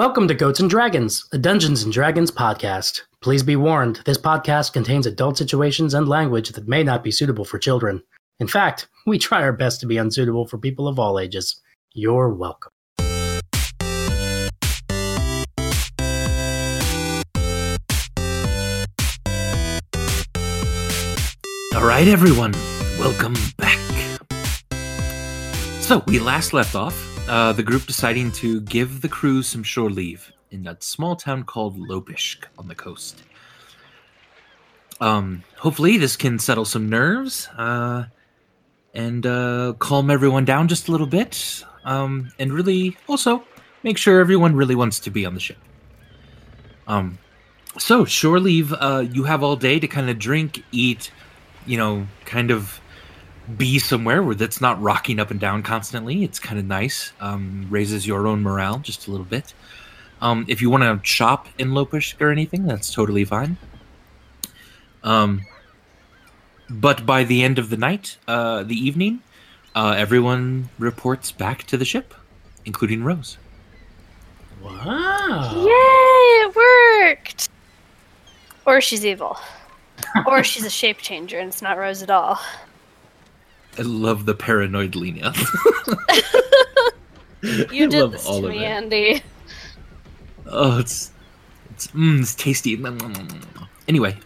Welcome to Goats and Dragons, a Dungeons and Dragons podcast. Please be warned, this podcast contains adult situations and language that may not be suitable for children. In fact, we try our best to be unsuitable for people of all ages. You're welcome. All right, everyone, welcome back. So we last left off. The group deciding to give the crew some shore leave in that small town called Lopishk on the coast. Hopefully this can settle some nerves and calm everyone down just a little bit. And really also make sure everyone really wants to be on the ship. So shore leave, you have all day to kind of drink, eat, kind of be somewhere where that's not rocking up and down constantly. It's kind of nice. Raises your own morale just a little bit. If you want to shop in Lopush or anything, that's totally fine. But by the end of the night, the evening, everyone reports back to the ship, including Rose. Wow. Yay, it worked! Or she's evil. Or she's a shape changer and it's not Rose at all. I love the paranoid Lena. You did this to me, Andy. Oh, it's tasty. Anyway,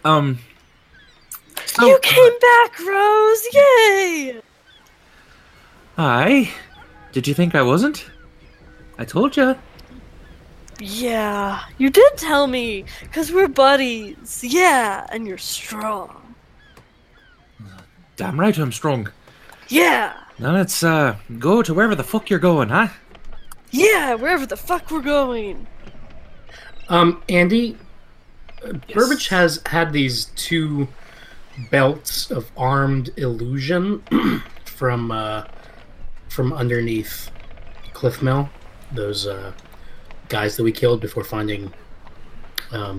you came back, Rose! Yay! Hi. Did you think I wasn't? I told you. Yeah, you did tell me, because we're buddies. Yeah, and you're strong. Damn right I'm strong. Yeah! Now let's go to wherever the fuck you're going, huh? Yeah, wherever the fuck we're going! Andy, yes. Burbage has had these two belts of armed illusion from underneath Cliff Mill. Those guys that we killed before finding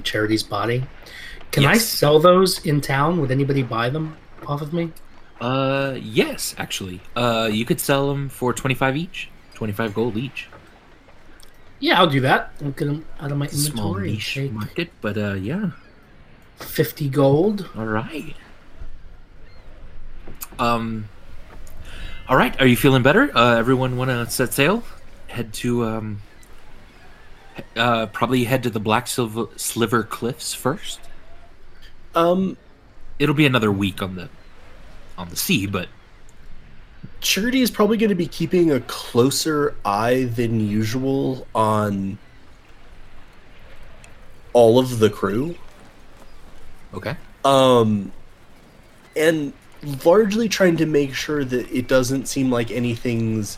Charity's body. Can I sell those in town? Would anybody buy them off of me? Yes, actually. You could sell them for 25 each. 25 gold each. Yeah, I'll do that. I'll get them out of my inventory. Small niche market, but yeah. 50 gold. Alright. Alright, are you feeling better? Everyone want to set sail? Head to, probably head to the Black Sliver Cliffs first. It'll be another week on the sea, but Charity is probably going to be keeping a closer eye than usual on all of the crew. Okay. And largely trying to make sure that it doesn't seem like anything's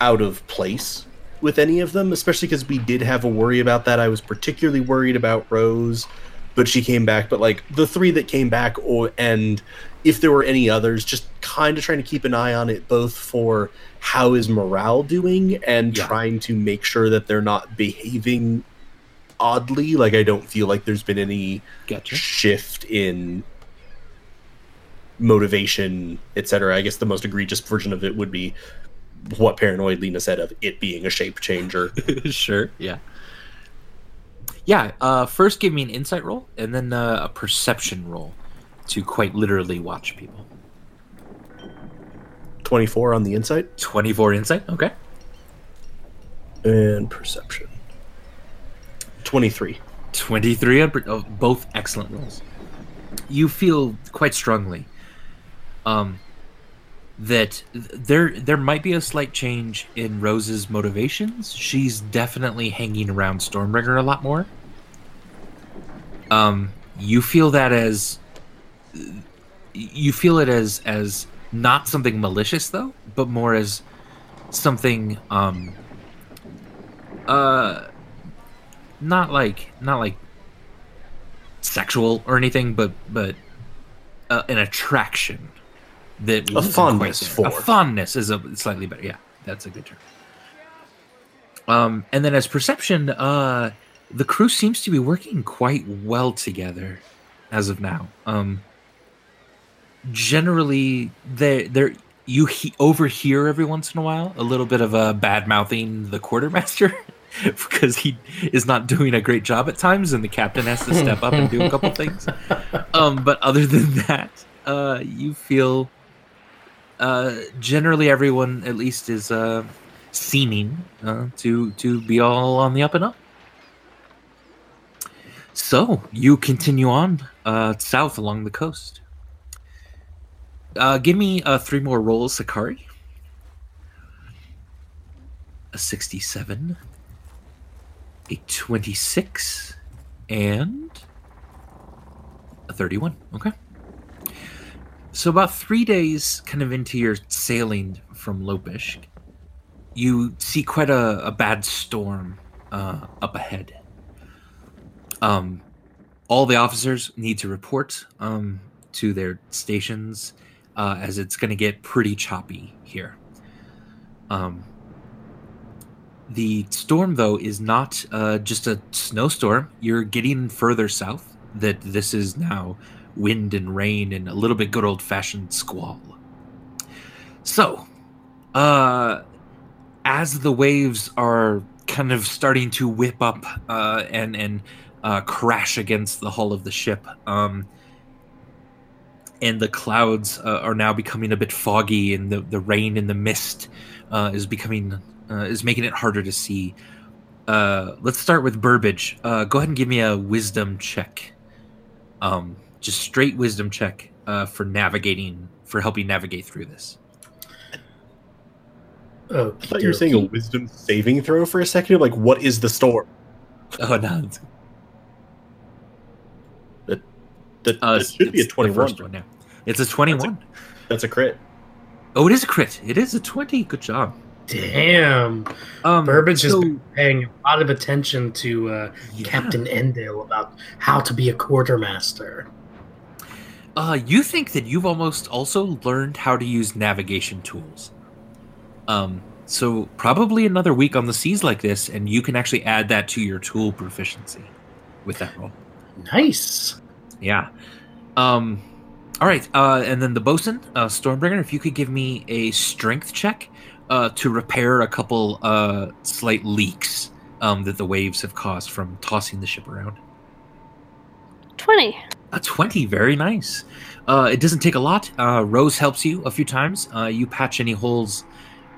out of place with any of them, especially because we did have a worry about that. I was particularly worried about Rose, but she came back. But like the three that came back, and if there were any others, just kind of trying to keep an eye on it, both for how is morale doing and trying to make sure that they're not behaving oddly. Like, I don't feel like there's been any shift in motivation, etc. I guess the most egregious version of it would be what paranoid Lena said of it being a shape changer. Sure, yeah. Yeah, first give me an insight roll, and then a perception roll to quite literally watch people. 24 on the insight? 24 insight, okay. And perception. 23. 23 on both excellent rolls. You feel quite strongly that there might be a slight change in Rose's motivations. She's definitely hanging around Stormbringer a lot more. You feel that as... You feel it as not something malicious, though, but more as something not like sexual or anything, but an attraction that a fondness for. A fondness is a slightly better. Yeah, that's a good term. And then as perception, the crew seems to be working quite well together as of now. Generally, you overhear every once in a while a little bit of a bad mouthing the quartermaster because he is not doing a great job at times, and the captain has to step up and do a couple things. But other than that, you feel generally everyone at least is seeming to be all on the up and up. So you continue on south along the coast. Give me three more rolls, Hikari. A 67, a 26, and a 31. Okay. So about 3 days kind of into your sailing from Lopishk, you see quite a bad storm up ahead. All the officers need to report to their stations, as it's going to get pretty choppy here. The storm, though, is not just a snowstorm. You're getting further south that this is now wind and rain and a little bit good old-fashioned squall. So, as the waves are kind of starting to whip up and crash against the hull of the ship, and the clouds are now becoming a bit foggy, and the rain and the mist is becoming is making it harder to see. Let's start with Burbage. Go ahead and give me a wisdom check, just straight wisdom check for helping navigate through this. Oh, I thought you were saying a wisdom saving throw for a second. Like, what is the storm? Oh, no. It should be a 21. First one now. It's a 21. That's a crit. Oh, it is a crit. It is a 20. Good job. Damn. Burbage has been paying a lot of attention to Captain Endale about how to be a quartermaster. You think that you've almost also learned how to use navigation tools. So probably another week on the seas like this, and you can actually add that to your tool proficiency with that roll. Nice. Yeah. All right. And then the bosun, Stormbringer, if you could give me a strength check to repair a couple slight leaks that the waves have caused from tossing the ship around. 20. A 20. Very nice. It doesn't take a lot. Rose helps you a few times. You patch any holes,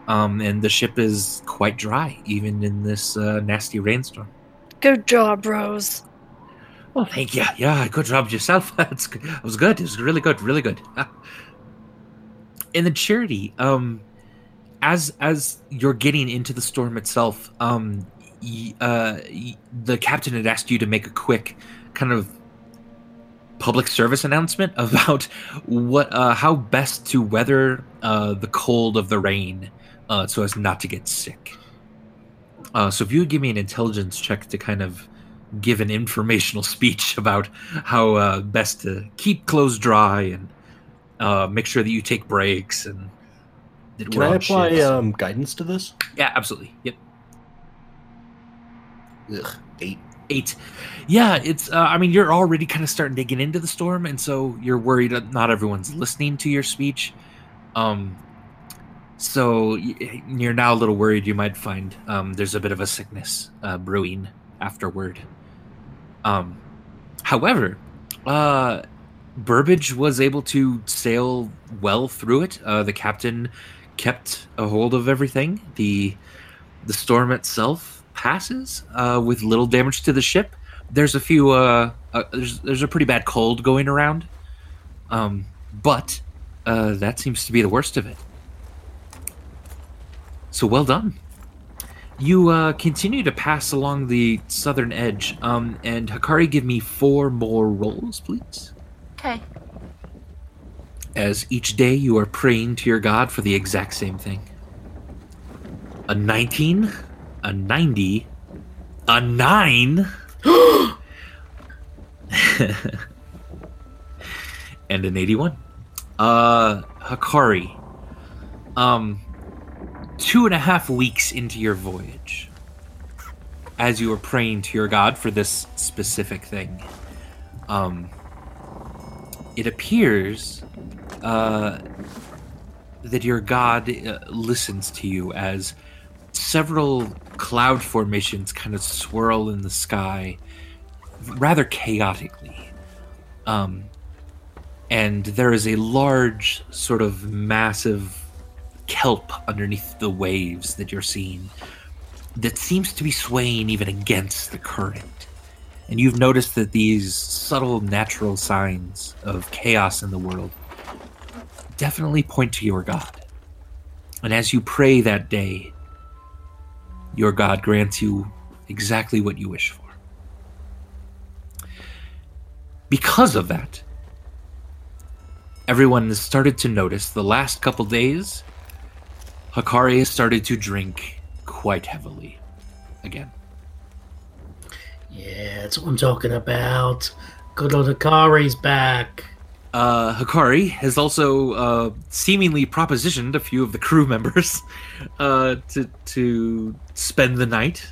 and the ship is quite dry, even in this nasty rainstorm. Good job, Rose. Well, thank you. Yeah, good job yourself. It was good. It was really good. Really good. And the Charity, as you're getting into the storm itself, the captain had asked you to make a quick kind of public service announcement about what how best to weather the cold of the rain so as not to get sick. So if you would give me an intelligence check to kind of give an informational speech about how best to keep clothes dry and make sure that you take breaks. And that can I apply guidance to this? Yeah, absolutely. Yep. Ugh, 8. Yeah, it's you're already kind of starting to get into the storm, and so you're worried that not everyone's listening to your speech. So you're now a little worried you might find there's a bit of a sickness brewing afterward. However, Burbage was able to sail well through it. The captain kept a hold of everything. The storm itself passes with little damage to the ship. There's a few there's a pretty bad cold going around, but that seems to be the worst of it. So well done. You continue to pass along the southern edge, and Hikari, give me 4 more rolls, please. Okay. As each day you are praying to your god for the exact same thing. A 19, a 90, a 9, and an 81. Hikari, 2.5 weeks into your voyage, as you were praying to your god for this specific thing, it appears that your god listens to you as several cloud formations kind of swirl in the sky rather chaotically. And there is a large sort of massive kelp underneath the waves that you're seeing that seems to be swaying even against the current. And you've noticed that these subtle natural signs of chaos in the world definitely point to your God. And as you pray that day, your God grants you exactly what you wish for. Because of that, everyone has started to notice the last couple days, Hikari has started to drink quite heavily again. Yeah, that's what I'm talking about. Good old Hikari's back. Hikari has also seemingly propositioned a few of the crew members to spend the night.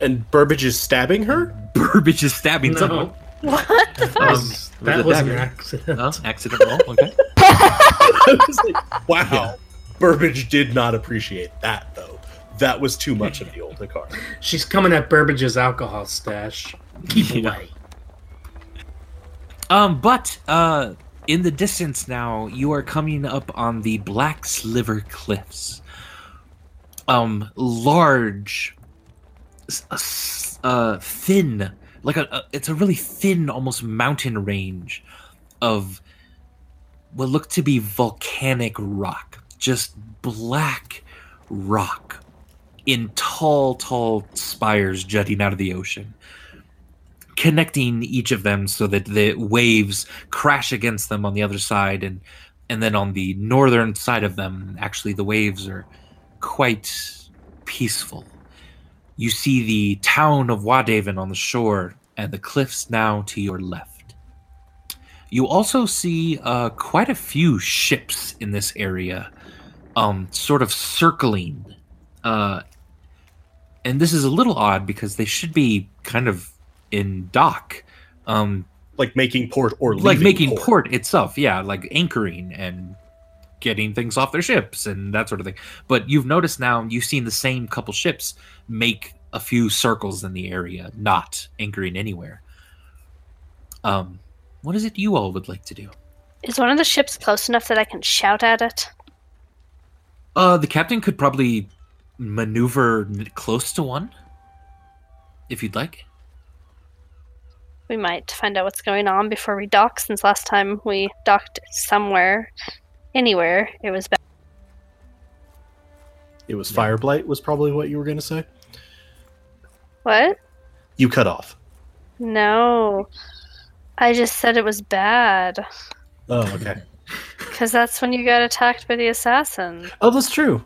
And Burbage is stabbing her? Burbage is stabbing someone. What the fuck? That was an accident. Accident roll? Okay. I was like, wow. Yeah. Burbage did not appreciate that, though. That was too much of the old Hikari. She's coming at Burbage's alcohol stash. Keep away. But in the distance now, you are coming up on the Black Sliver Cliffs. Large, thin, like it's a really thin, almost mountain range of what look to be volcanic rock, just black rock in tall spires jutting out of the ocean, connecting each of them so that the waves crash against them on the other side, and then on the northern side of them, actually the waves are quite peaceful. You see the town of Wadaven on the shore and the cliffs now to your left. You also see quite a few ships in this area, sort of circling. And this is a little odd because they should be kind of in dock, like making port or leaving, like making port itself, yeah, like anchoring and getting things off their ships and that sort of thing. But you've noticed now, you've seen the same couple ships make a few circles in the area, not anchoring anywhere. What is it you all would like to do? Is one of the ships close enough that I can shout at it? The captain could probably maneuver close to one if you'd like. We might find out what's going on before we dock, since last time we docked somewhere, anywhere, it was bad. It was fire blight was probably what you were going to say? What? You cut off. No. I just said it was bad. Oh, okay. Because that's when you got attacked by the assassin. Oh, that's true.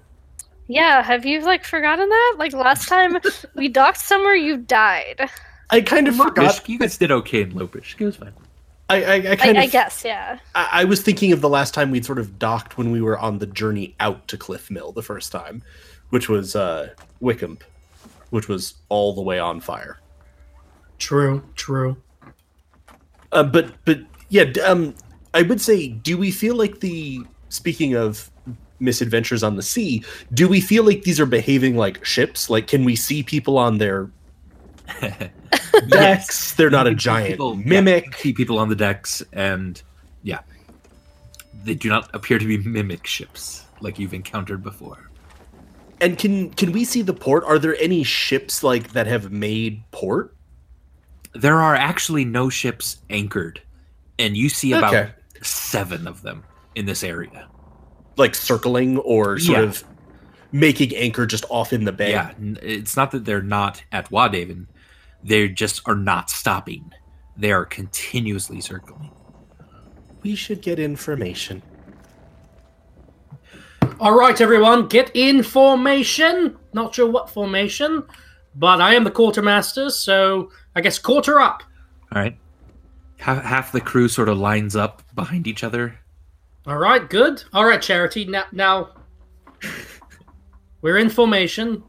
Yeah, have you, forgotten that? Last time we docked somewhere, you died. I kind of forgot. You guys did okay in Lopush. It was fine. I guess, yeah. I was thinking of the last time we'd sort of docked when we were on the journey out to Cliff Mill the first time, which was Wickham, which was all the way on fire. True. But yeah, I would say, do we feel like speaking of misadventures on the sea, do we feel like these are behaving like ships? Can we see people on their decks? Yes. They're not a giant mimic. Yeah, see people on the decks, and yeah, they do not appear to be mimic ships like you've encountered before. And can we see the port? Are there any ships that have made port? There are actually no ships anchored, and you see about 7 of them in this area, circling or sort of making anchor just off in the bay. Yeah, it's not that they're not at Wadaven. They just are not stopping. They are continuously circling. We should get information. All right, everyone, get in formation. Not sure what formation, but I am the quartermaster, so I guess quarter up. All right. Half the crew sort of lines up behind each other. All right, good. All right, Charity, now... We're in formation.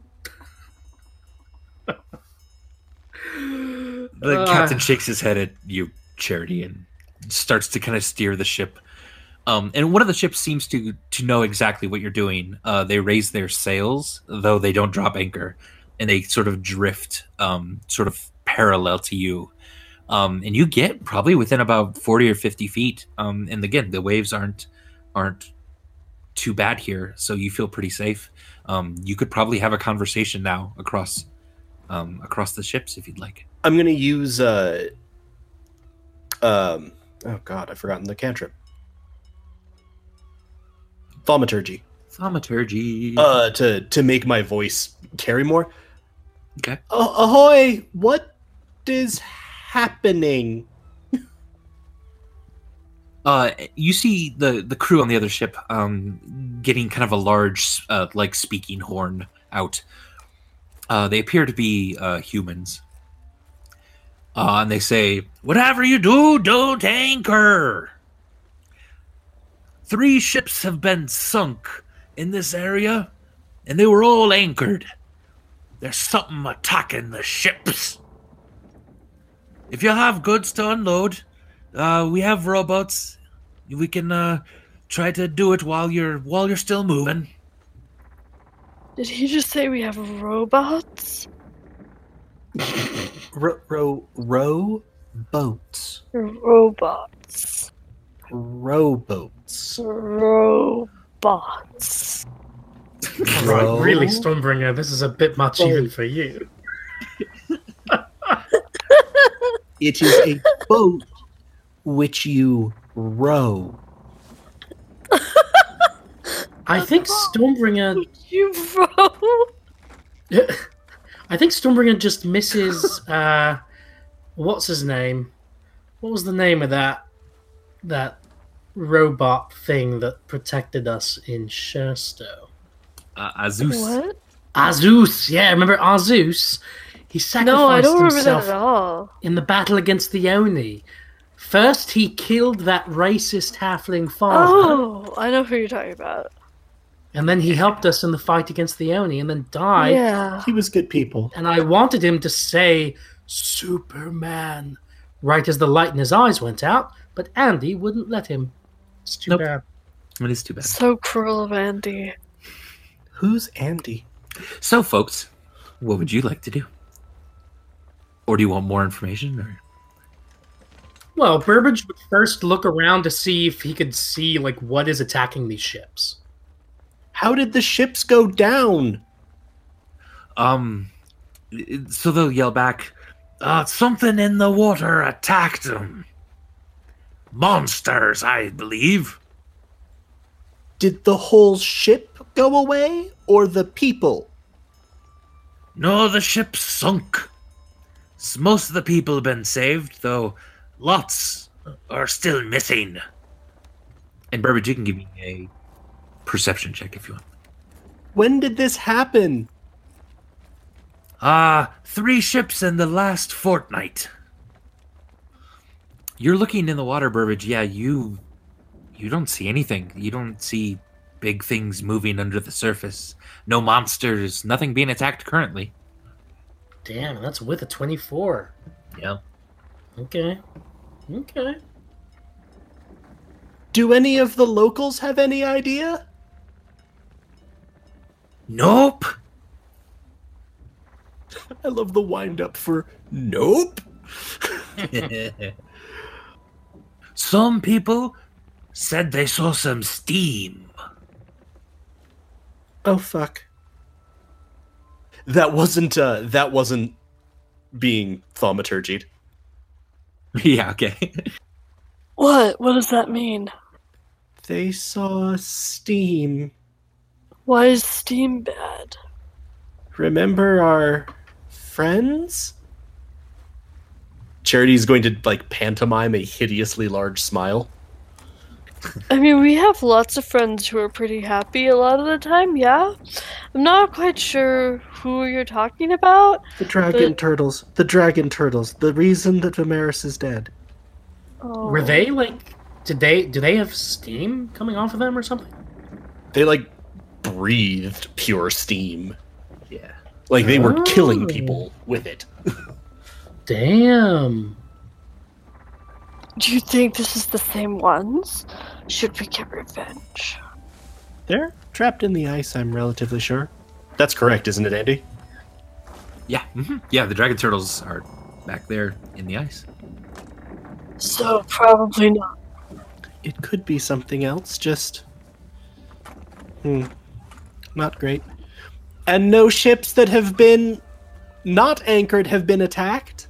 The captain shakes his head at you, Charity, and starts to kind of steer the ship. And one of the ships seems to know exactly what you're doing. They raise their sails, though they don't drop anchor. and they sort of drift sort of parallel to you. And you get probably within about 40 or 50 feet. And again, the waves aren't too bad here, so you feel pretty safe. You could probably have a conversation now across the ships if you'd like. I'm going to use... oh god, I've forgotten the cantrip. Thaumaturgy. To make my voice carry more. Okay. Ahoy! What is happening? You see the crew on the other ship getting kind of a large like speaking horn out. They appear to be humans. And they say, "Whatever you do, don't anchor. 3 ships have been sunk in this area, and they were all anchored. There's something attacking the ships. If you have goods to unload, we have robots. We can try to do it while you're still moving." Did he just say we have robots? Robots. Robots. Robots. Robots. Right, really, Stormbringer, this is a bit much even for you. It is a boat which you row. I think Stormbringer... You row? I think Stormbringer just misses, what's his name? What was the name of that robot thing that protected us in Shirstow? Azus. What? Azus, yeah, remember Azus? He sacrificed himself. No, I don't remember that at all. In the battle against the Oni. First, he killed that racist halfling father. Oh, I know who you're talking about. And then he helped us in the fight against the Oni and then died. Yeah. He was good people. And I wanted him to say, Superman, right as the light in his eyes went out, but Andy wouldn't let him. It's too bad. It is too bad. So cruel of Andy. Who's Andy? So, folks, what would you like to do? Or do you want more information? Or... Well, Burbage would first look around to see if he could see, like, what is attacking these ships. How did the ships go down? So they'll yell back, something in the water attacked them. Monsters, I believe. Did the whole ship go away, or the people? No, the ship sunk. Most of the people have been saved, though lots are still missing. And Burbage, you can give me a... perception check if you want. When did this happen? 3 ships in the last fortnight. You're looking in the water, Burbage. Yeah, you don't see anything. You don't see big things moving under the surface. No monsters. Nothing being attacked currently. Damn, that's with a 24. Yeah. Okay. Do any of the locals have any idea? Nope. I love the wind-up for nope. Some people said they saw some steam. Oh, fuck. That wasn't being thaumaturgied. Yeah, okay. What does that mean? They saw steam. Why is steam bad? Remember our friends? Charity's going to, like, pantomime a hideously large smile. I mean, we have lots of friends who are pretty happy a lot of the time, yeah? I'm not quite sure who you're talking about. The dragon turtles. The reason that Vamaris is dead. Oh. Were they, like... Do they have steam coming off of them or something? They, like, breathed pure steam. Yeah. Like, they were killing people with it. Damn. Do you think this is the same ones? Should we get revenge? They're trapped in the ice, I'm relatively sure. That's correct, isn't it, Andy? Yeah, mm-hmm. Yeah, the dragon turtles are back there in the ice. So probably not. It could be something else, just... not great. And no ships that have been not anchored have been attacked?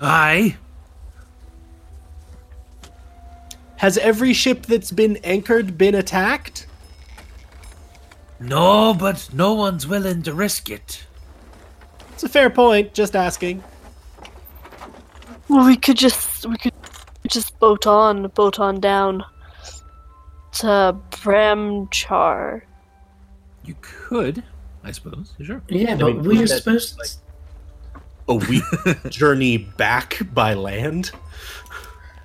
Aye. Has every ship that's been anchored been attacked? No, but no one's willing to risk it. It's a fair point, just asking. Well, we could just boat on down to Bramchar. You could, I suppose. Sure. Yeah, but we are supposed to... Oh, we journey back by land?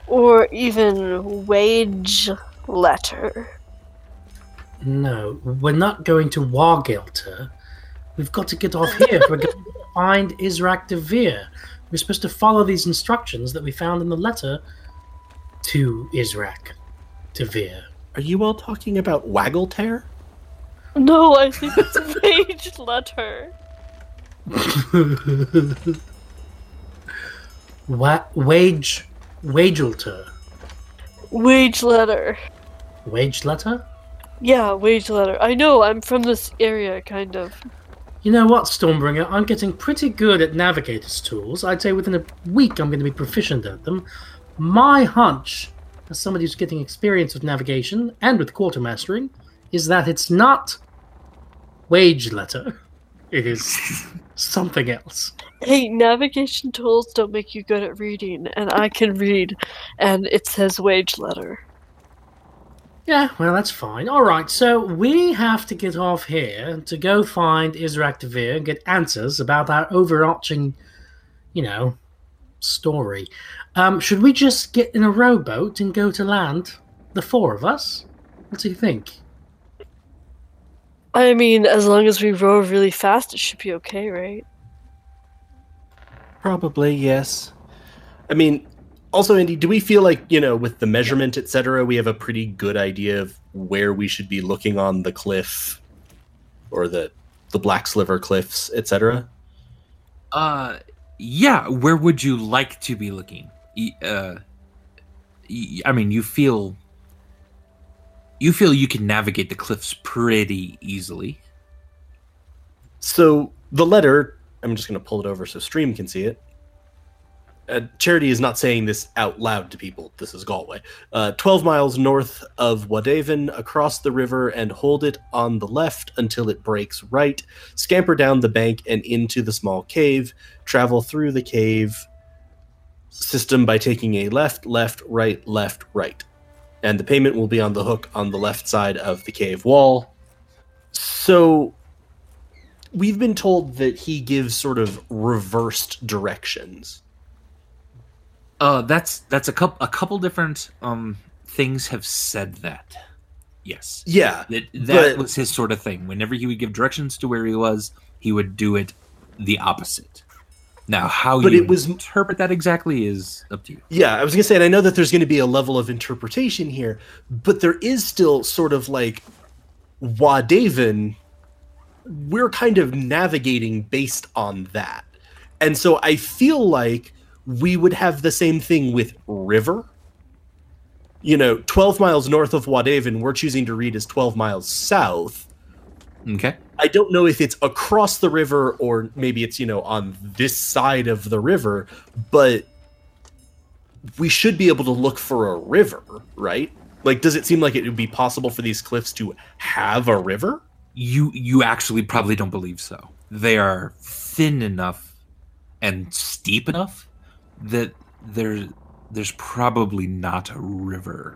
Or even wage letter. No, we're not going to Wagelter. We've got to get off here. We're going to find Israk Devir. We're supposed to follow these instructions that we found in the letter to Israk Devir. Are you all talking about Wagelter? No, I think it's a wage letter. Wagelter. Wage letter. Wage letter? Yeah, wage letter. I know, I'm from this area, kind of. You know what, Stormbringer? I'm getting pretty good at Navigator's tools. I'd say within a week I'm going to be proficient at them. My hunch, as somebody who's getting experience with navigation and with quartermastering, is that it's not wage letter. It is something else. Hey, navigation tools don't make you good at reading, and I can read, and it says wage letter. Yeah, well, that's fine. All right, so we have to get off here to go find Israk Devir and get answers about our overarching, you know, story. Should we just get in a rowboat and go to land, the four of us? What do you think? I mean, as long as we row really fast, it should be okay, right? Probably, yes. I mean... Also, Andy, do we feel like, you know, with the measurement, etc., we have a pretty good idea of where we should be looking on the cliff or the Black Sliver Cliffs, etc.? Yeah, where would you like to be looking? I mean, you feel you can navigate the cliffs pretty easily. So the letter, I'm just going to pull it over so Stream can see it. Charity is not saying this out loud to people. This is Galway. 12 miles north of Wadaven, across the river, and hold it on the left until it breaks right. Scamper down the bank and into the small cave. Travel through the cave system by taking a left, left, right, left, right. And the payment will be on the hook on the left side of the cave wall. So we've been told that he gives sort of reversed directions. That's a couple different things have said that. Yes. Yeah. That was his sort of thing. Whenever he would give directions to where he was, he would do it the opposite. Now, how you interpret that exactly is up to you. Yeah, I was going to say, and I know that there's going to be a level of interpretation here, but there is still sort of like Wadaven, we're kind of navigating based on that. And so I feel like we would have the same thing with river. You know, 12 miles north of Wadaven, we're choosing to read as 12 miles south. Okay. I don't know if it's across the river or maybe it's, you know, on this side of the river, but we should be able to look for a river, right? Like, does it seem like it would be possible for these cliffs to have a river? You actually probably don't believe so. They are thin enough and steep enough that there's probably not a river.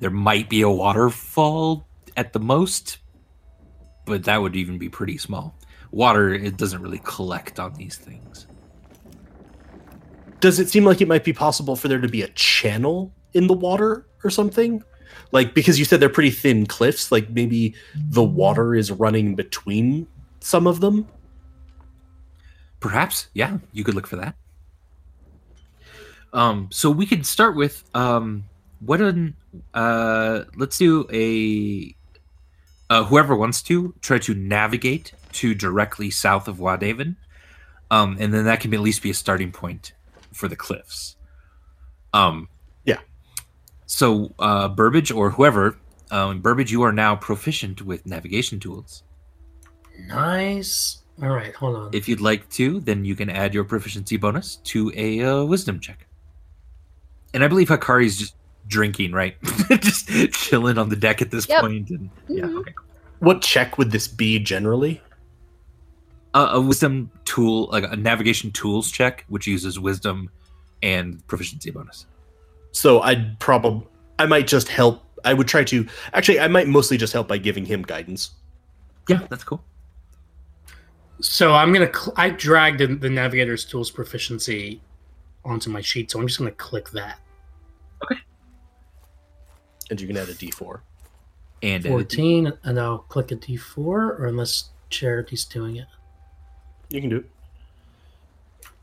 There might be a waterfall at the most, but that would even be pretty small. Water, it doesn't really collect on these things. Does it seem like it might be possible for there to be a channel in the water or something? Like, because you said they're pretty thin cliffs, like maybe the water is running between some of them? Perhaps, yeah, you could look for that. So we could start with let's do whoever wants to try to navigate to directly south of Wadaven, and then that can at least be a starting point for the cliffs. Yeah. So Burbage or whoever, Burbage, you are now proficient with navigation tools. Nice. All right, hold on. If you'd like to, then you can add your proficiency bonus to a wisdom check. And I believe Hikari's just drinking, right? Just chilling on the deck at this point. And, yeah. Okay. What check would this be generally? A wisdom tool, like a navigation tools check, which uses wisdom and proficiency bonus. So I'd probably, I might just help. I would try to, actually, I might mostly just help by giving him guidance. Yeah, that's cool. So I'm going to, I dragged in the navigator's tools proficiency onto my sheet, so I'm just going to click that. Okay. And you can add a D4. And 14, and I'll click a D4, or unless Charity's doing it. You can do it.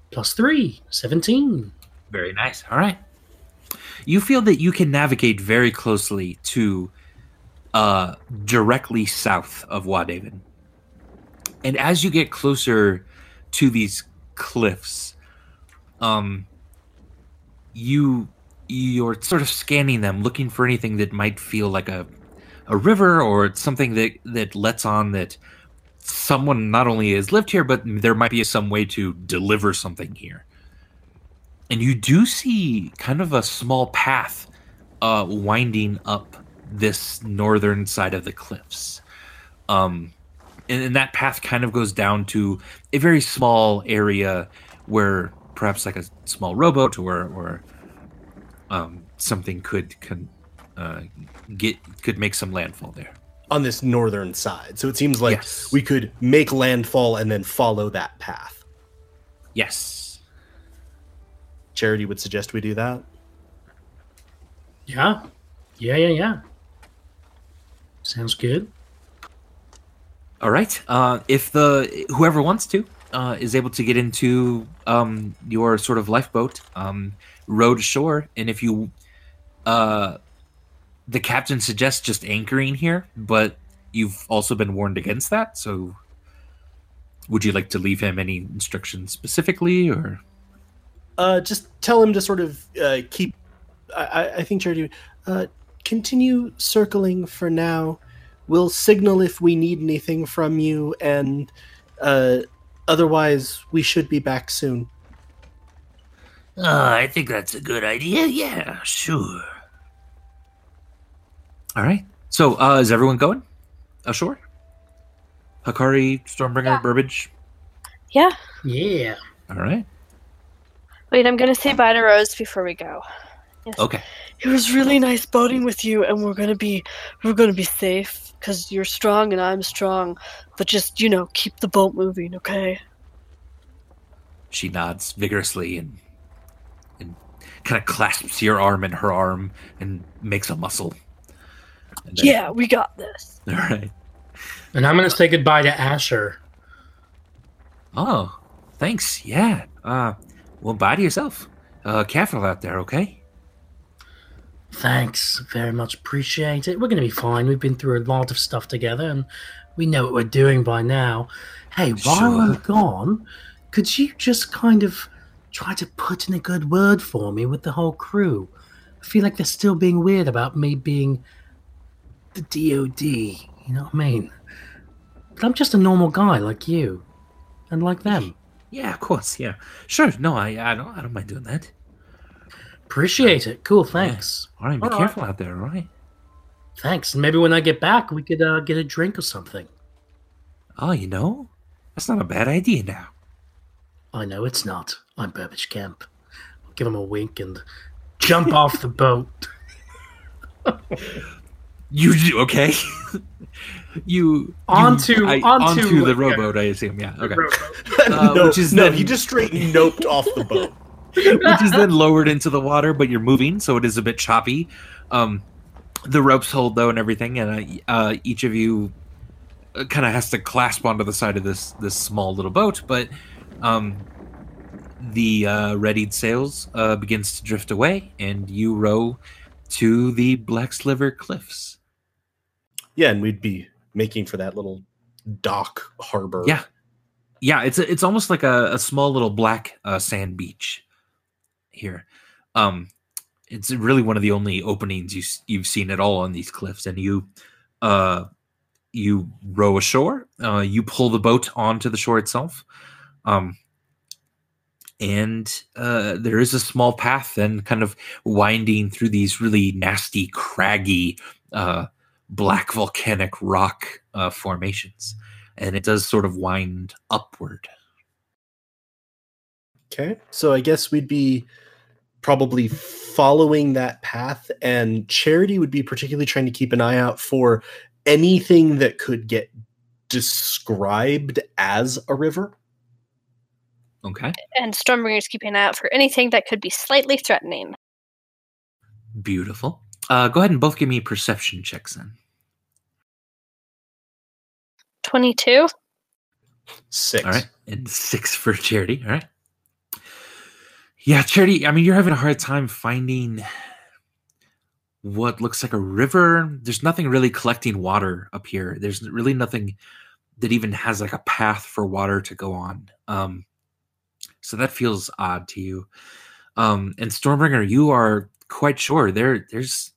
Plus 3, 17. Very nice. All right. You feel that you can navigate very closely to directly south of Wadaven. And as you get closer to these cliffs, you're sort of scanning them, looking for anything that might feel like a river or something that lets on that someone not only has lived here, but there might be some way to deliver something here. And you do see kind of a small path winding up this northern side of the cliffs. And that path kind of goes down to a very small area where perhaps like a small rowboat or something could make some landfall there. On this northern side. So it seems like we could make landfall and then follow that path. Yes. Charity would suggest we do that. Yeah. Yeah. Sounds good. All right. If whoever wants to is able to get into your sort of lifeboat, rowed ashore, and if you, the captain suggests just anchoring here, but you've also been warned against that. So, would you like to leave him any instructions specifically, or just tell him to sort of keep? I think Charity continue circling for now. We'll signal if we need anything from you, and otherwise we should be back soon. I think that's a good idea. Yeah, sure. All right. So is everyone going ashore? Hikari, Stormbringer, Burbage? Yeah. Yeah. All right. Wait, I'm going to say bye to Rose before we go. Yes. Okay. It was really nice boating with you, and we're gonna be safe. Because you're strong and I'm strong, but just, keep the boat moving, okay? She nods vigorously and kind of clasps your arm in her arm and makes a muscle. Yeah, we got this. All right. And I'm going to say goodbye to Asher. Oh, thanks. Yeah. Well, bye to yourself. Careful out there, okay? Thanks, very much appreciate it. We're going to be fine. We've been through a lot of stuff together, and we know what we're doing by now. Hey, while I'm gone, could you just kind of try to put in a good word for me with the whole crew? I feel like they're still being weird about me being the DOD, you know what I mean? But I'm just a normal guy like you, and like them. Yeah, of course, yeah. Sure, no, I don't mind doing that. Appreciate it. Cool, thanks. Yeah. All right, be careful out there, all right? Thanks. Maybe when I get back, we could get a drink or something. Oh, that's not a bad idea now. I know it's not. I'm Burbage Kemp. I'll give him a wink and jump off the boat. Okay. Onto the rowboat, I assume. Yeah, okay. You just straight noped off the boat. Which is then lowered into the water, but you're moving, so it is a bit choppy. The ropes hold, though, and everything, and each of you kind of has to clasp onto the side of this small little boat, but the readied sails begins to drift away, and you row to the Black Sliver Cliffs. Yeah, and we'd be making for that little dock harbor. Yeah. Yeah, it's almost like a small little black sand beach here. It's really one of the only openings you've seen at all on these cliffs. And you row ashore. You pull the boat onto the shore itself. And there is a small path and kind of winding through these really nasty, craggy, black volcanic rock formations. And it does sort of wind upward. Okay. So I guess we'd be probably following that path, and Charity would be particularly trying to keep an eye out for anything that could get described as a river. Okay. And Stormbringer is keeping an eye out for anything that could be slightly threatening. Beautiful. Go ahead and both give me perception checks then. 22. 6. All right. And 6 for Charity. All right. Yeah, Charity, I mean, you're having a hard time finding what looks like a river. There's nothing really collecting water up here. There's really nothing that even has like a path for water to go on. So that feels odd to you. And Stormbringer, you are quite sure there's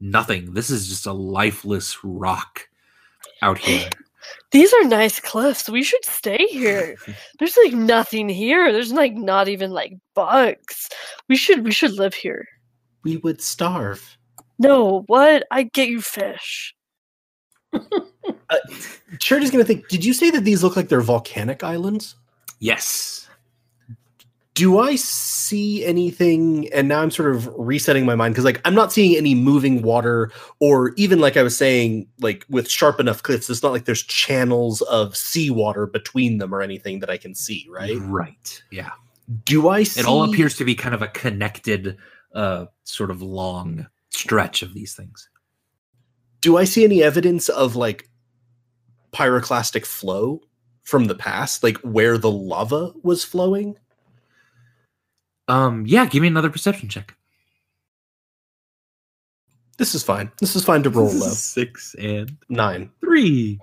nothing. This is just a lifeless rock out here. These are nice cliffs. We should stay here. There's like nothing here. There's like not even like bugs. We should live here. We would starve. No, what? I get you fish. Charity's gonna think. Did you say that these look like they're volcanic islands? Yes. Do I see anything? And now I'm sort of resetting my mind because, like, I'm not seeing any moving water, or even like I was saying, like with sharp enough cliffs, it's not like there's channels of seawater between them or anything that I can see, right? Right. Yeah. Do I see? It all appears to be kind of a connected, sort of long stretch of these things. Do I see any evidence of like pyroclastic flow from the past, like where the lava was flowing? Yeah, give me another perception check. This is fine. This is fine to roll low. 6 and 9. 3.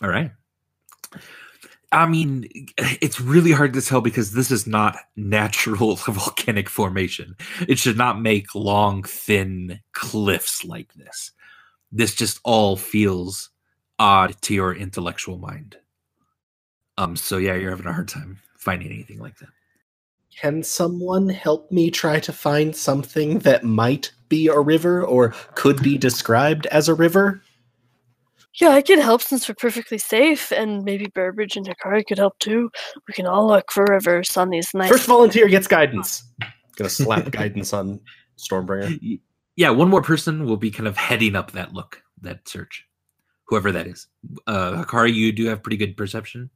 All right. I mean, it's really hard to tell because this is not natural volcanic formation. It should not make long, thin cliffs like this. This just all feels odd to your intellectual mind. So yeah, you're having a hard time finding anything like that. Can someone help me try to find something that might be a river or could be described as a river? Yeah, I can help since we're perfectly safe, and maybe Burbage and Hikari could help too. We can all look for rivers on these nights. First volunteer gets guidance. Gonna slap guidance on Stormbringer. Yeah, one more person will be kind of heading up that search. Whoever that is. Hikari, you do have pretty good perception.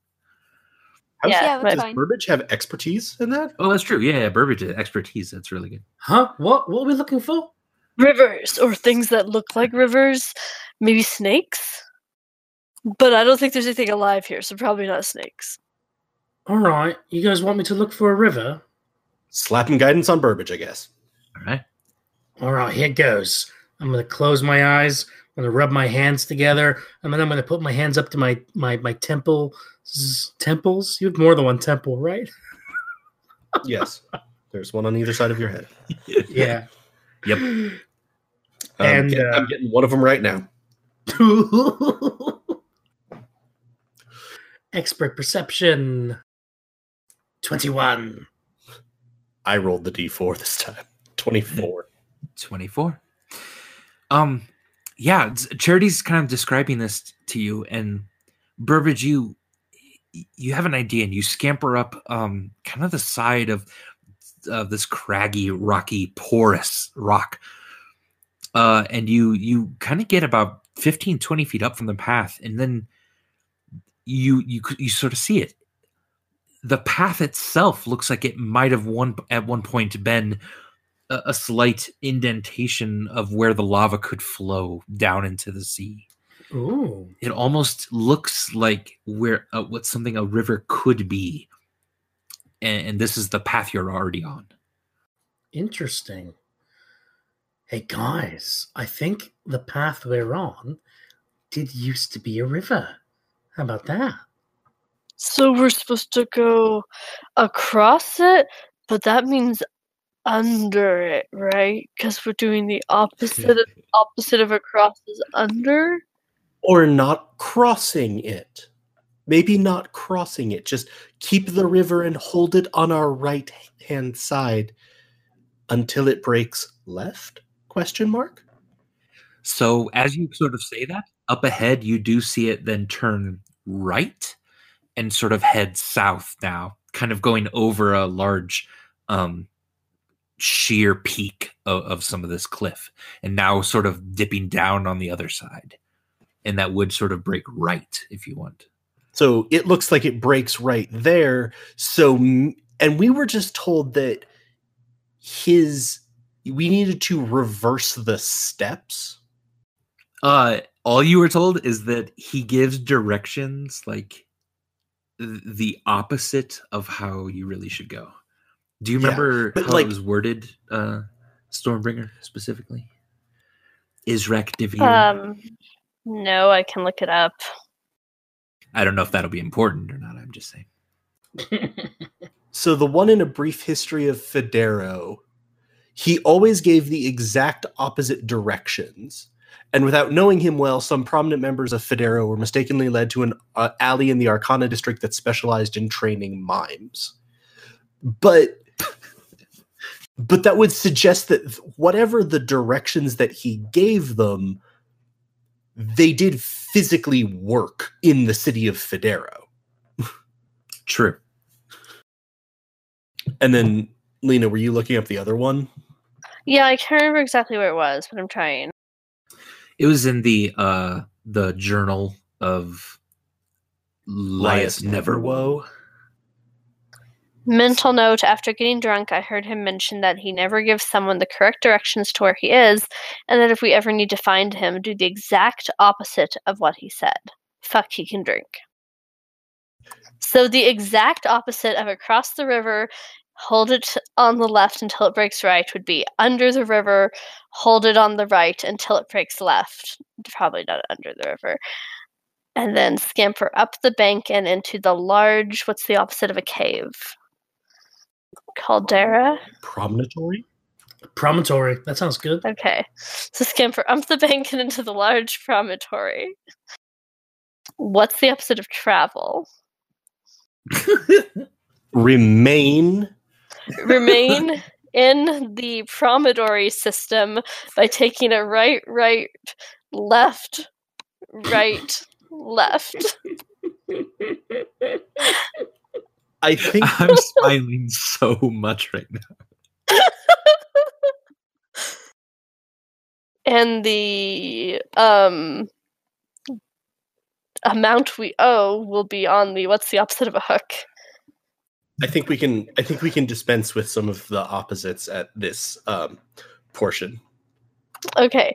Does Burbage have expertise in that? Oh, that's true. Yeah, Burbage has expertise. That's really good. Huh? What are we looking for? Rivers, or things that look like rivers. Maybe snakes. But I don't think there's anything alive here, so probably not snakes. All right. You guys want me to look for a river? Slapping guidance on Burbage, I guess. All right. All right, here goes. I'm going to close my eyes. I'm going to rub my hands together, and then I'm going to put my hands up to my temples. You have more than one temple, right? Yes. There's one on either side of your head. Yeah. Yep. And I'm getting one of them right now. Expert perception. 21. I rolled the D4 this time. 24. 24. Yeah, Charity's kind of describing this to you, and Burbage, you have an idea, and you scamper up kind of the side of this craggy, rocky, porous rock, and you kind of get about 15, 20 feet up from the path, and then you sort of see it. The path itself looks like it might have at one point been a slight indentation of where the lava could flow down into the sea. Ooh. It almost looks like where a river could be. And this is the path you're already on. Interesting. Hey, guys, I think the path we're on did used to be a river. How about that? So we're supposed to go across it, but that means under it, right? Because we're doing the opposite. Opposite of across is under. Or not crossing it. Maybe not crossing it. Just keep the river and hold it on our right-hand side until it breaks left? Question mark. So as you sort of say that, up ahead you do see it then turn right and sort of head south now, kind of going over a large sheer peak of some of this cliff, and now sort of dipping down on the other side. And that would sort of break right if you want. So it looks like it breaks right there. So, and we were just told that we needed to reverse the steps. All you were told is that he gives directions like the opposite of how you really should go. Do you remember how it was worded, Stormbringer specifically? Israk Devir? No, I can look it up. I don't know if that'll be important or not. I'm just saying. So the one in A Brief History of Federo, he always gave the exact opposite directions. And without knowing him well, some prominent members of Federo were mistakenly led to an alley in the Arcana District that specialized in training mimes. But that would suggest that whatever the directions that he gave them, they did physically work in the city of Federo. True. And then, Lena, were you looking up the other one? Yeah, I can't remember exactly where it was, but I'm trying. It was in the journal of Laius Neverwoe. Mental note, after getting drunk, I heard him mention that he never gives someone the correct directions to where he is, and that if we ever need to find him, do the exact opposite of what he said. Fuck, he can drink. So the exact opposite of across the river, hold it on the left until it breaks right, would be under the river, hold it on the right until it breaks left. Probably not under the river. And then scamper up the bank and into the large, what's the opposite of a cave? Caldera? Promontory? Promontory. That sounds good. Okay. So scamper up the bank and into the large promontory. What's the opposite of travel? Remain in the promontory system by taking a right, left, left. I think I'm smiling so much right now. And the amount we owe will be on the what's the opposite of a hook? I think we can dispense with some of the opposites at this portion. Okay,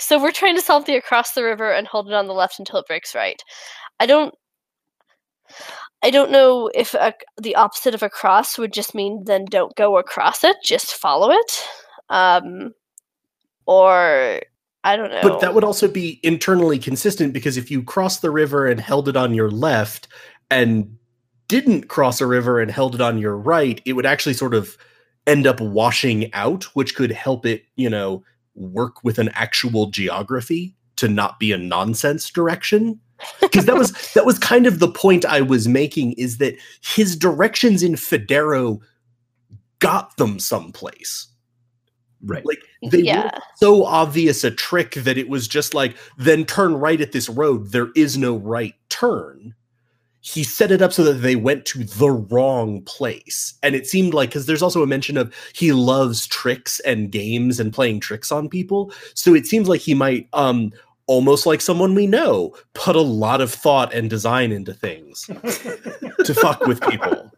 so we're trying to solve the across the river and hold it on the left until it breaks right. I don't know if the opposite of across would just mean then don't go across it, just follow it, or I don't know. But that would also be internally consistent because if you cross the river and held it on your left and didn't cross a river and held it on your right, it would actually sort of end up washing out, which could help it, work with an actual geography to not be a nonsense direction. Because that was kind of the point I was making, is that his directions in Federo got them someplace. Right. Like they were so obvious a trick that it was just like, then turn right at this road. There is no right turn. He set it up so that they went to the wrong place. And it seemed like, because there's also a mention of he loves tricks and games and playing tricks on people. So it seems like he might, almost like someone we know, put a lot of thought and design into things to fuck with people.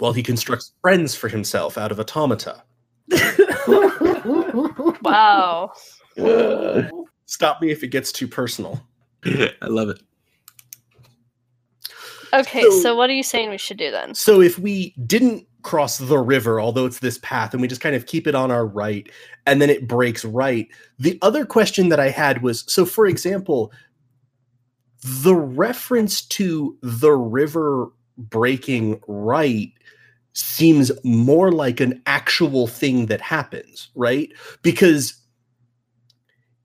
While he constructs friends for himself out of automata. Wow. Stop me if it gets too personal. I love it. Okay, so what are you saying we should do then? So if we didn't cross the river, although it's this path, and we just kind of keep it on our right, and then it breaks right. The other question that I had was, so for example, the reference to the river breaking right seems more like an actual thing that happens, right? Because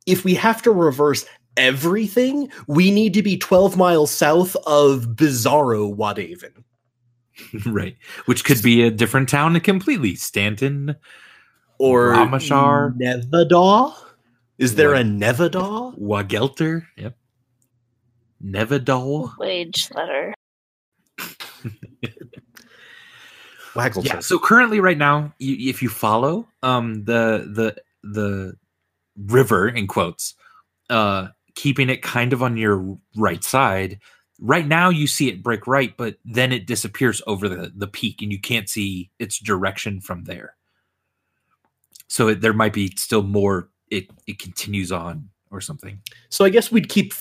if we have to reverse everything, we need to be 12 miles south of Bizarro Wadaven. Right. Which could be a different town completely. Stanton or Ramashar. Nevadaw? Is there a Nevadaw? Wagelter? Yep. Nevadaw? Wage letter. Wagelter. Yeah, so currently right now, if you follow the river in quotes, keeping it kind of on your right side. Right now you see it break right, but then it disappears over the peak and you can't see its direction from there. So there might be still more, it continues on or something. So I guess we'd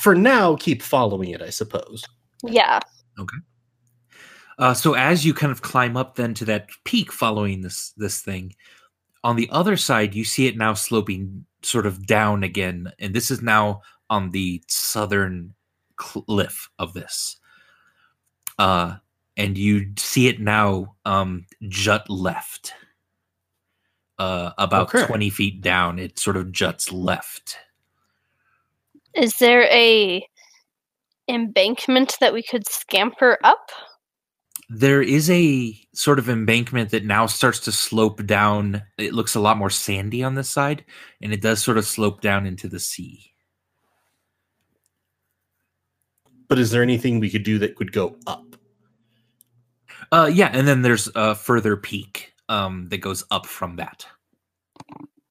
for now keep following it, I suppose. Yeah. Okay. So as you kind of climb up then to that peak following this thing, on the other side, you see it now sloping sort of down again. And this is now on the southern cliff of this. And you see it now jut left. About 20 feet down, it sort of juts left. Is there a embankment that we could scamper up? There is a sort of embankment that now starts to slope down. It looks a lot more sandy on this side, and it does sort of slope down into the sea. But is there anything we could do that could go up? Yeah, and then there's a further peak that goes up from that.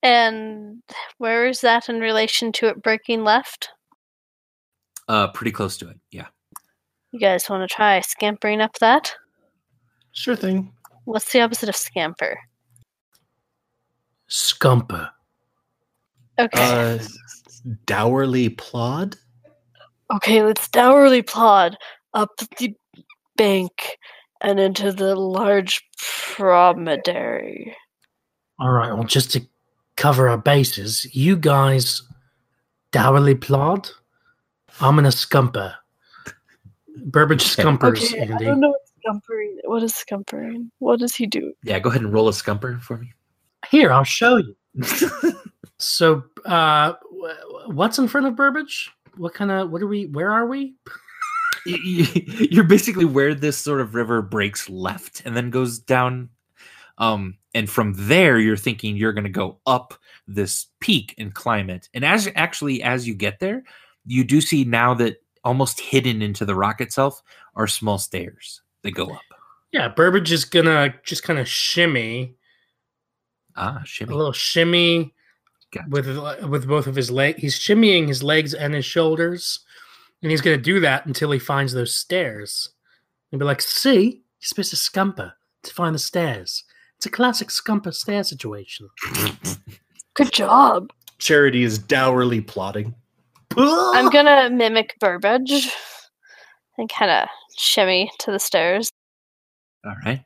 And where is that in relation to it breaking left? Pretty close to it, yeah. You guys want to try scampering up that? Sure thing. What's the opposite of scamper? Scumper. Okay. Dourly plod? Okay, let's dourly plod up the bank and into the large promontory. All right, well, just to cover our bases, you guys dourly plod? I'm going to scumper. Burbage scumpers. Okay, I don't know what scumpering. What is scumpering? What does he do? Yeah, go ahead and roll a scumper for me. Here, I'll show you. So, what's in front of Burbage? Where are we? You're basically where this sort of river breaks left and then goes down. And from there, you're thinking you're going to go up this peak and climb it. And as you get there, you do see now that almost hidden into the rock itself are small stairs that go up. Yeah, Burbage is going to just kind of shimmy. Ah, shimmy. A little shimmy with both of his legs. He's shimmying his legs and his shoulders, and he's going to do that until he finds those stairs. And be like, see? He's supposed to scumper to find the stairs. It's a classic scumper stair situation. Good job. Charity is dourly plotting. I'm going to mimic Burbage and kind of shimmy to the stairs. All right.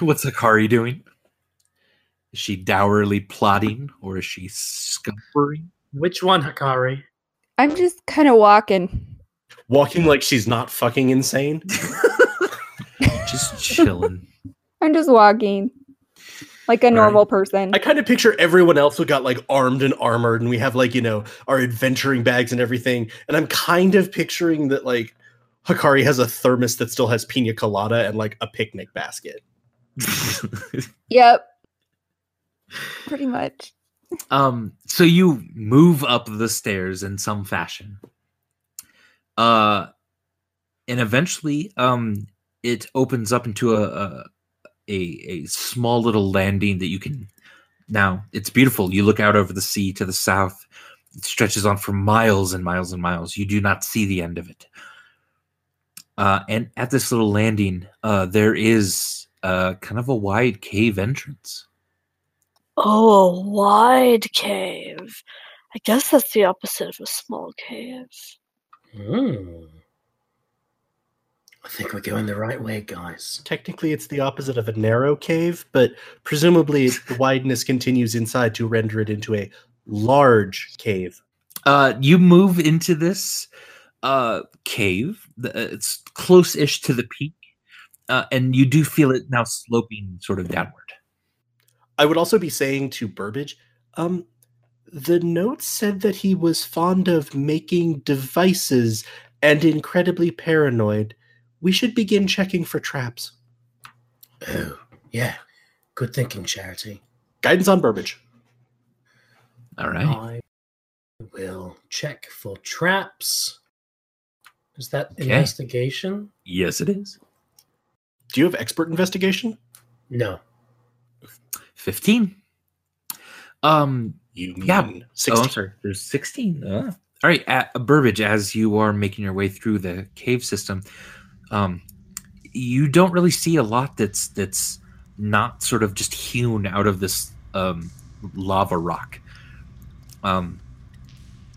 What's Hikari doing? Is she dourly plotting or is she scumpering? Which one, Hikari? I'm just kind of walking. Walking like she's not fucking insane? Just chilling. I'm just walking. Like a normal person. I kind of picture everyone else who got like armed and armored, and we have like, you know, our adventuring bags and everything. And I'm kind of picturing that like Hikari has a thermos that still has pina colada and like a picnic basket. Yep. Pretty much. So you move up the stairs in some fashion. And eventually it opens up into a small little landing that you can. Now it's beautiful. You look out over the sea to the south. It stretches on for miles and miles and miles. You do not see the end of it. And at this little landing, there is kind of a wide cave entrance. Oh, a wide cave. I guess that's the opposite of a small cave. I think we're going the right way, guys. Technically, it's the opposite of a narrow cave, but presumably the wideness continues inside to render it into a large cave. You move into this cave. It's close-ish to the peak, and you do feel it now sloping sort of downward. I would also be saying to Burbage, the note said that he was fond of making devices and incredibly paranoid. We should begin checking for traps. Oh, yeah. Good thinking, Charity. Guidance on Burbage. All right. I will check for traps. Is that investigation? Yes, it is. Do you have expert investigation? No. 15. You mean 16. Oh, I'm sorry. There's 16. All right, Burbage, as you are making your way through the cave system, you don't really see a lot that's not sort of just hewn out of this lava rock.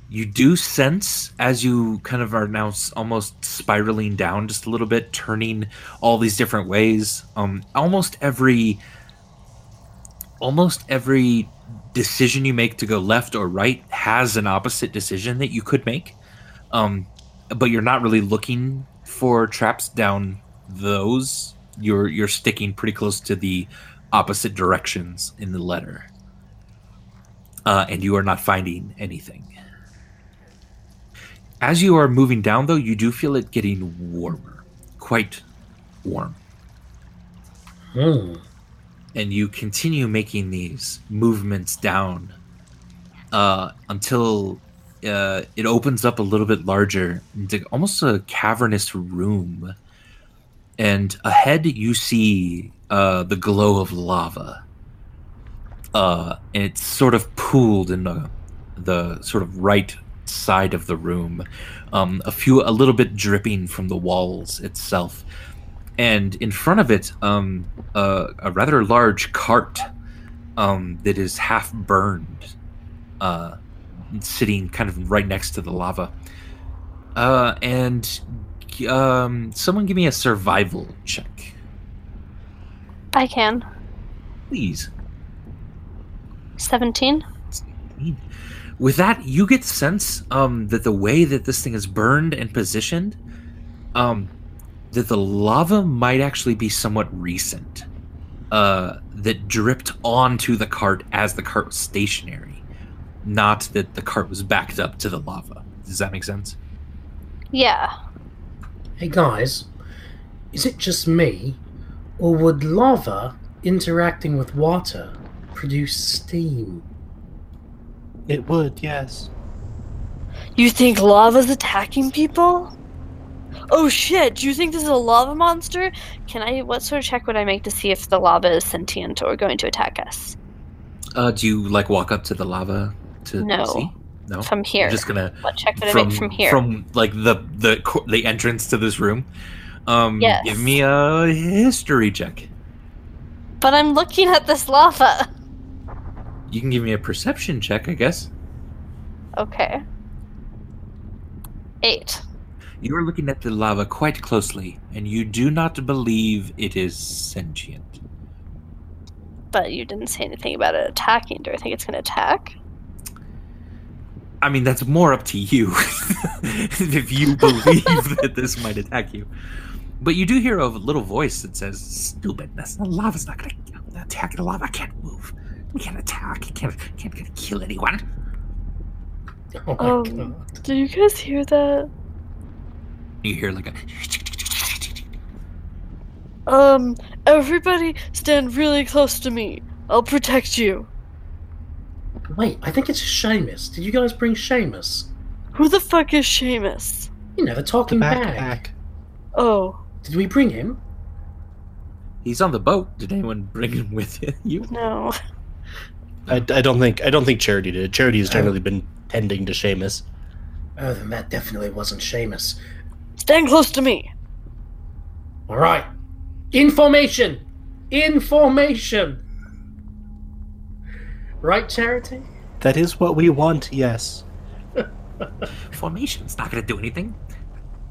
You do sense, as you kind of are now almost spiraling down just a little bit, turning all these different ways, almost every decision you make to go left or right has an opposite decision that you could make, but you're not really looking for traps down those. You're sticking pretty close to the opposite directions in the letter, and you are not finding anything. As you are moving down, though, you do feel it getting warmer, quite warm. And you continue making these movements down until it opens up a little bit larger into almost a cavernous room. And ahead you see the glow of lava. And it's sort of pooled in the sort of right side of the room. A little bit dripping from the walls itself. And in front of it, a rather large cart that is half burned, sitting kind of right next to the lava. Someone give me a survival check. I can. Please. 17. With that, you get sense that the way that this thing is burned and positioned, that the lava might actually be somewhat recent, that dripped onto the cart as the cart was stationary, not that the cart was backed up to the lava. Does that make sense? Yeah. Hey guys, is it just me, or would lava interacting with water produce steam? It would, yes. You think lava's attacking people? Oh shit, do you think this is a lava monster? What sort of check would I make to see if the lava is sentient or going to attack us? Do you, walk up to the lava to see? No. From here. I'm just gonna... What check would I make from here? From, the entrance to this room? Yes. Give me a history check. But I'm looking at this lava. You can give me a perception check, I guess. Okay. 8. You are looking at the lava quite closely, and you do not believe it is sentient. But you didn't say anything about it attacking. Do I think it's going to attack? I mean, that's more up to you if you believe that this might attack you. But you do hear a little voice that says, "Stupid! The lava's not going to attack the lava. I can't move. We can't attack. I can't kill anyone." Oh my God! Do you guys hear that? You hear like a... everybody stand really close to me. I'll protect you. Wait, I think it's Seamus. Did you guys bring Seamus? Who the fuck is Seamus? You know, the talking backpack. Oh. Did we bring him? He's on the boat. Did anyone bring him with you? No. I don't think Charity did. Charity has generally been tending to Seamus. Oh, then that definitely wasn't Seamus. Stand close to me. All right. Information. Right, Charity? That is what we want, yes. Formation's not going to do anything.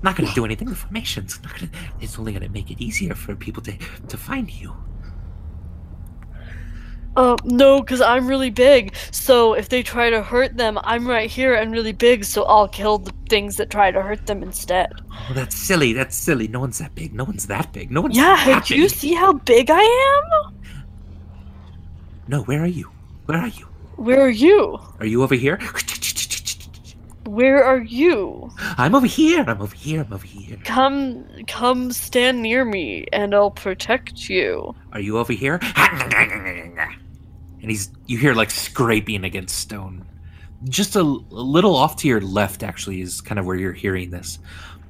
Not going to do anything. The formation's not going to. It's only going to make it easier for people to find you. No, because I'm really big. So if they try to hurt them, I'm right here and really big, so I'll kill the things that try to hurt them instead. Oh, that's silly. That's silly. No one's that big. No one's that big. No one's that big. Yeah, do you see how big I am? No, where are you? Where are you? Where are you? Are you over here? Where are you? I'm over here. I'm over here. I'm over here. Come stand near me and I'll protect you. Are you over here? And you hear like scraping against stone. Just a little off to your left actually is kind of where you're hearing this.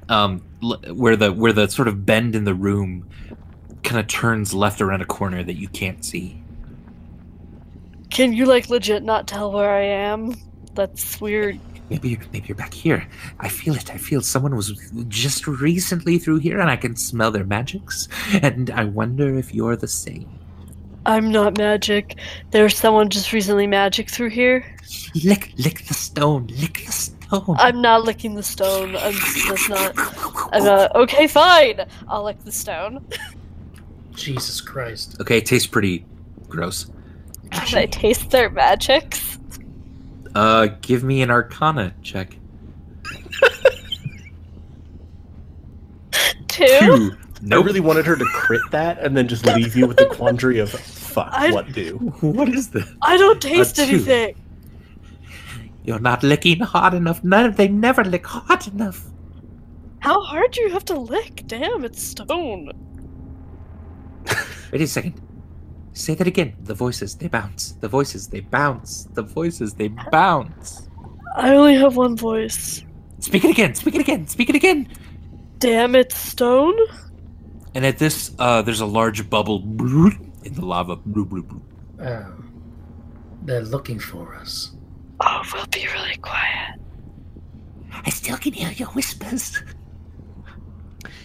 Where the sort of bend in the room kind of turns left around a corner that you can't see. Can you like legit not tell where I am? That's weird. Maybe you're back here. I feel it. I feel someone was just recently through here, and I can smell their magics. And I wonder if you're the same. I'm not magic. There's someone just recently magic through here. Lick the stone. Lick the stone. I'm not licking the stone. I'm not. Okay, fine. I'll lick the stone. Jesus Christ. Okay, it tastes pretty gross. Can I taste their magics? Give me an Arcana check. 2? Nope. I really wanted her to crit that and then just leave you with the quandary of, fuck, what is this? I don't taste anything. You're not licking hard enough. They never lick hard enough. How hard do you have to lick? Damn, it's stone. Wait a second. Say that again. The voices, they bounce. The voices, they bounce. The voices, they bounce. I only have one voice. Speak it again. Speak it again. Speak it again. Damn it, stone. And at this, there's a large bubble in the lava. Oh. They're looking for us. Oh, we'll be really quiet. I still can hear your whispers.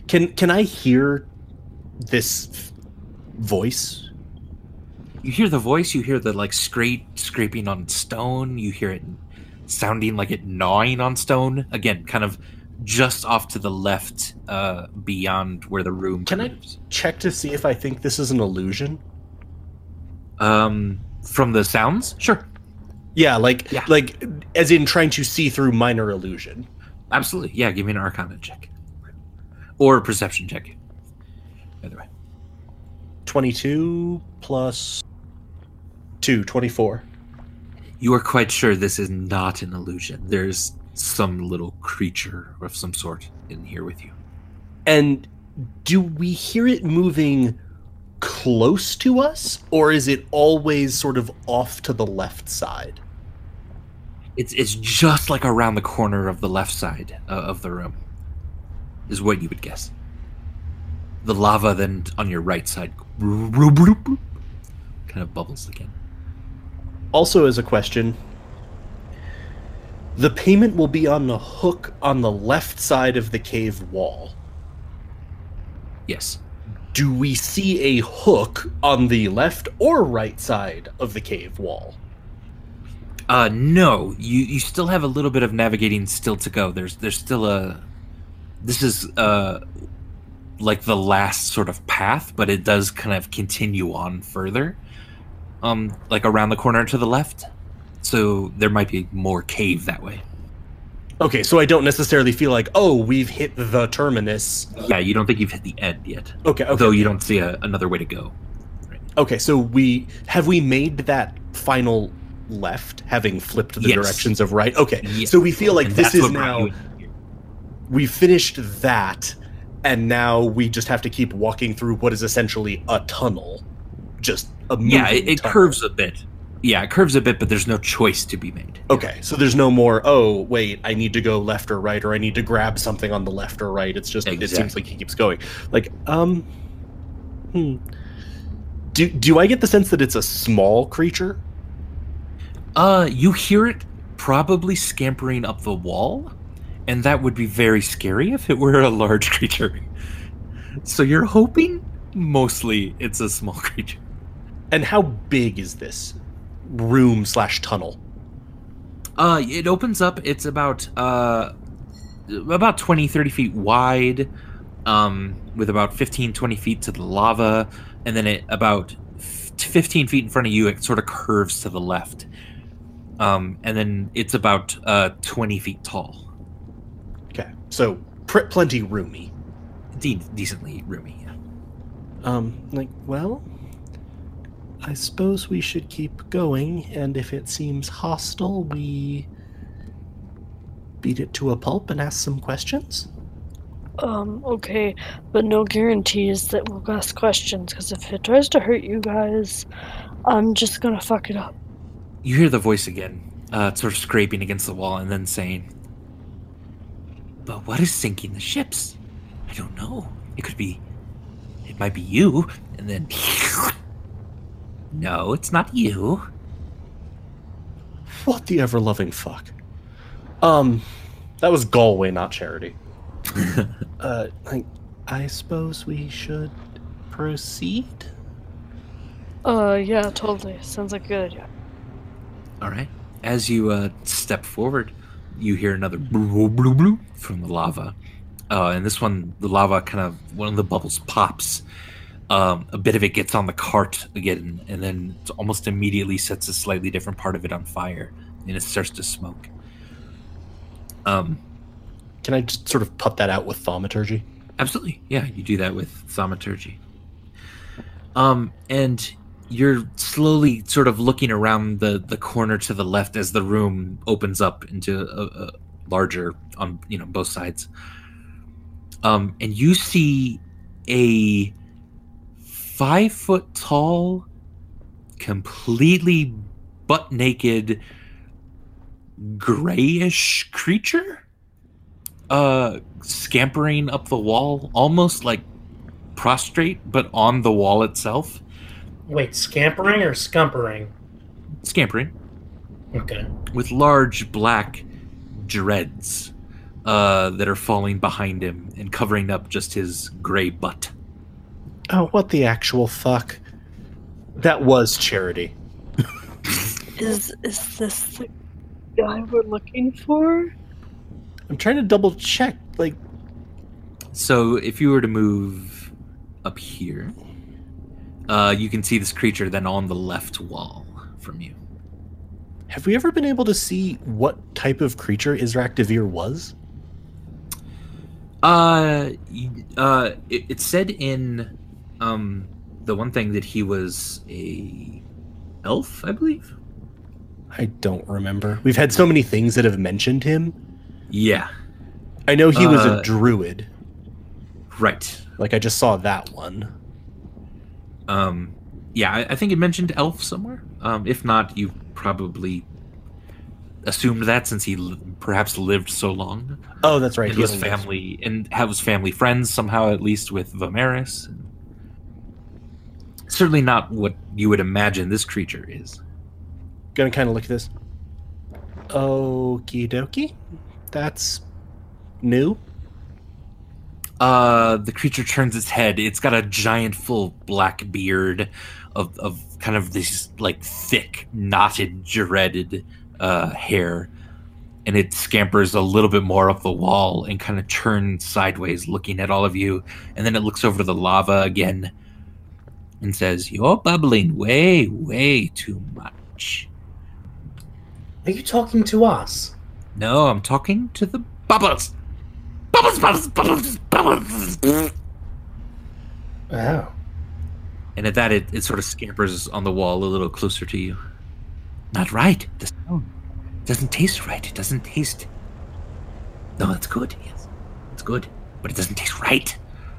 Can I hear this voice? You hear the voice, you hear the like scraping on stone, you hear it sounding like it gnawing on stone. Again, kind of just off to the left, beyond where the room moves. I check to see if I think this is an illusion? From the sounds? Sure. Yeah, like as in trying to see through minor illusion. Absolutely. Yeah, give me an Arcana check. Or a perception check. Either way. 22 plus 2, 24. You are quite sure this is not an illusion. There's some little creature of some sort in here with you. And do we hear it moving close to us, or is it always sort of off to the left side? It's just like around the corner of the left side of the room, is what you would guess. The lava then on your right side kind of bubbles again. Also, as a question, the payment will be on the hook on the left side of the cave wall. Yes. Do we see a hook on the left or right side of the cave wall? No. You still have a little bit of navigating still to go. There's still a... This is... like the last sort of path, but it does kind of continue on further, like around the corner to the left. So there might be more cave that way. Okay, so I don't necessarily feel like, oh, we've hit the terminus. Yeah, you don't think you've hit the end yet. Okay. Though you don't see another way to go. Right. Okay, so have we made that final left, having flipped the directions of right? Okay, yes. So we feel like this is now... We finished that... And now we just have to keep walking through what is essentially a tunnel. Just a moving tunnel. Yeah, it curves a bit. Yeah, it curves a bit, but there's no choice to be made. Okay, so there's no more, oh, wait, I need to go left or right, or I need to grab something on the left or right. It's just, It seems like he keeps going. Like, Do I get the sense that it's a small creature? You hear it probably scampering up the wall. And that would be very scary if it were a large creature. So you're hoping mostly it's a small creature. And how big is this room/tunnel? It opens up. It's about about 20, 30 feet wide, with about 15, 20 feet to the lava, and then it about 15 feet in front of you, it sort of curves to the left. And then it's about 20 feet tall. Okay, so plenty roomy. Decently roomy, yeah. Well, I suppose we should keep going, and if it seems hostile, we beat it to a pulp and ask some questions? Okay, but no guarantees that we'll ask questions, because if it tries to hurt you guys, I'm just gonna fuck it up. You hear the voice again, sort of scraping against the wall and then saying, "But what is sinking the ships? I don't know. It could be... it might be you." And then... "No, it's not you." What the ever-loving fuck? That was Galway, not Charity. I suppose we should proceed? Yeah, totally. Sounds like a good idea. Alright. As you step forward, you hear another blue from the lava. And this one, the lava kind of... one of the bubbles pops. A bit of it gets on the cart again, and then it almost immediately sets a slightly different part of it on fire, and it starts to smoke. Can I just sort of put that out with thaumaturgy? Absolutely, yeah. You do that with thaumaturgy. And you're slowly sort of looking around the corner to the left as the room opens up into a larger on both sides. And you see a 5 foot tall, completely butt naked, grayish creature, scampering up the wall, almost like prostrate, but on the wall itself. Wait, scampering or scumpering? Scampering. Okay. With large black dreads that are falling behind him and covering up just his gray butt. Oh, what the actual fuck? That was Charity. Is this the guy we're looking for? I'm trying to double check. So if you were to move up here, you can see this creature then on the left wall from you. Have we ever been able to see what type of creature Israk Devir was? It said in... the one thing that he was a elf, I believe. I don't remember. We've had so many things that have mentioned him. Yeah. I know he was a druid. Right. I just saw that one. Yeah, I think it mentioned elf somewhere. If not, you probably assumed that since he perhaps lived so long. Oh, that's right. He was family and was family friends somehow, at least with Vamaris. Certainly not what you would imagine this creature is. Gonna kind of look at this. Okie dokie. That's new. The creature turns its head. It's got a giant full black beard of kind of this thick, knotted, dreaded hair. And it scampers a little bit more up the wall and kind of turns sideways looking at all of you. And then it looks over to the lava again. And says, "You're bubbling way, way too much." Are you talking to us? No, I'm talking to the bubbles. Bubbles, bubbles, bubbles, bubbles. Wow. And at that, it sort of scampers on the wall a little closer to you. Not right. The stone doesn't taste right. It doesn't taste... No, it's good. Yes, it's good. But it doesn't taste right.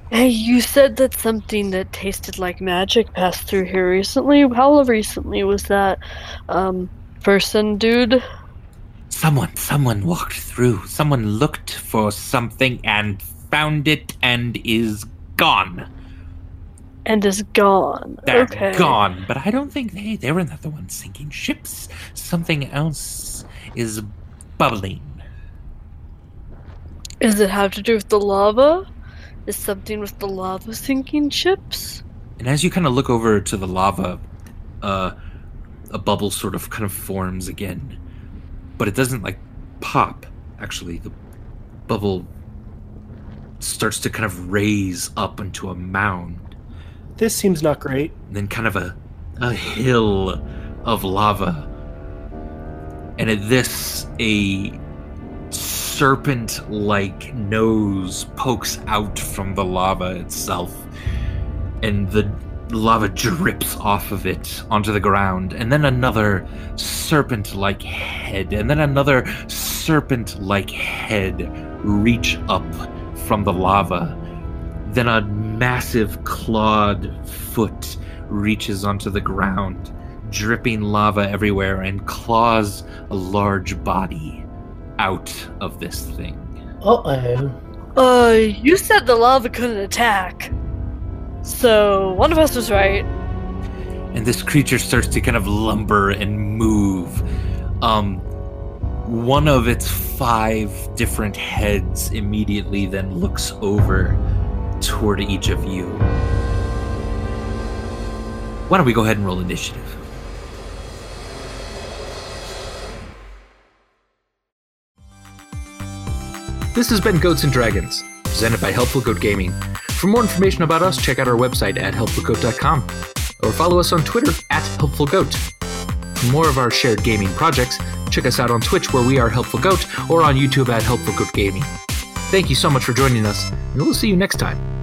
Hey, you said that something that tasted like magic passed through here recently. How recently was that person, dude? Someone walked through. Someone looked for something and found it and is gone. And is gone. They're gone. But I don't think they were not the ones sinking ships. Something else is bubbling. Does it have to do with the lava? Is something with the lava sinking ships? And as you kind of look over to the lava, a bubble sort of kind of forms again. But it doesn't, pop, actually. The bubble starts to kind of raise up into a mound. This seems not great. And then kind of a hill of lava. And at this, a serpent-like nose pokes out from the lava itself. And the lava drips off of it onto the ground. And then another serpent-like head. And then another serpent-like head reach up from the lava. Then a massive clawed foot reaches onto the ground, dripping lava everywhere, and claws a large body out of this thing. You said the lava couldn't attack, so one of us was right. And this creature starts to kind of lumber and move. One of its 5 different heads immediately then looks over toward each of you. Why don't we go ahead and roll initiative? This has been Goats and Dragons, presented by Helpful Goat Gaming. For more information about us, check out our website at helpfulgoat.com or follow us on Twitter at HelpfulGoat. For more of our shared gaming projects, check us out on Twitch where we are Helpful Goat or on YouTube at Helpful Goat Gaming. Thank you so much for joining us, and we'll see you next time.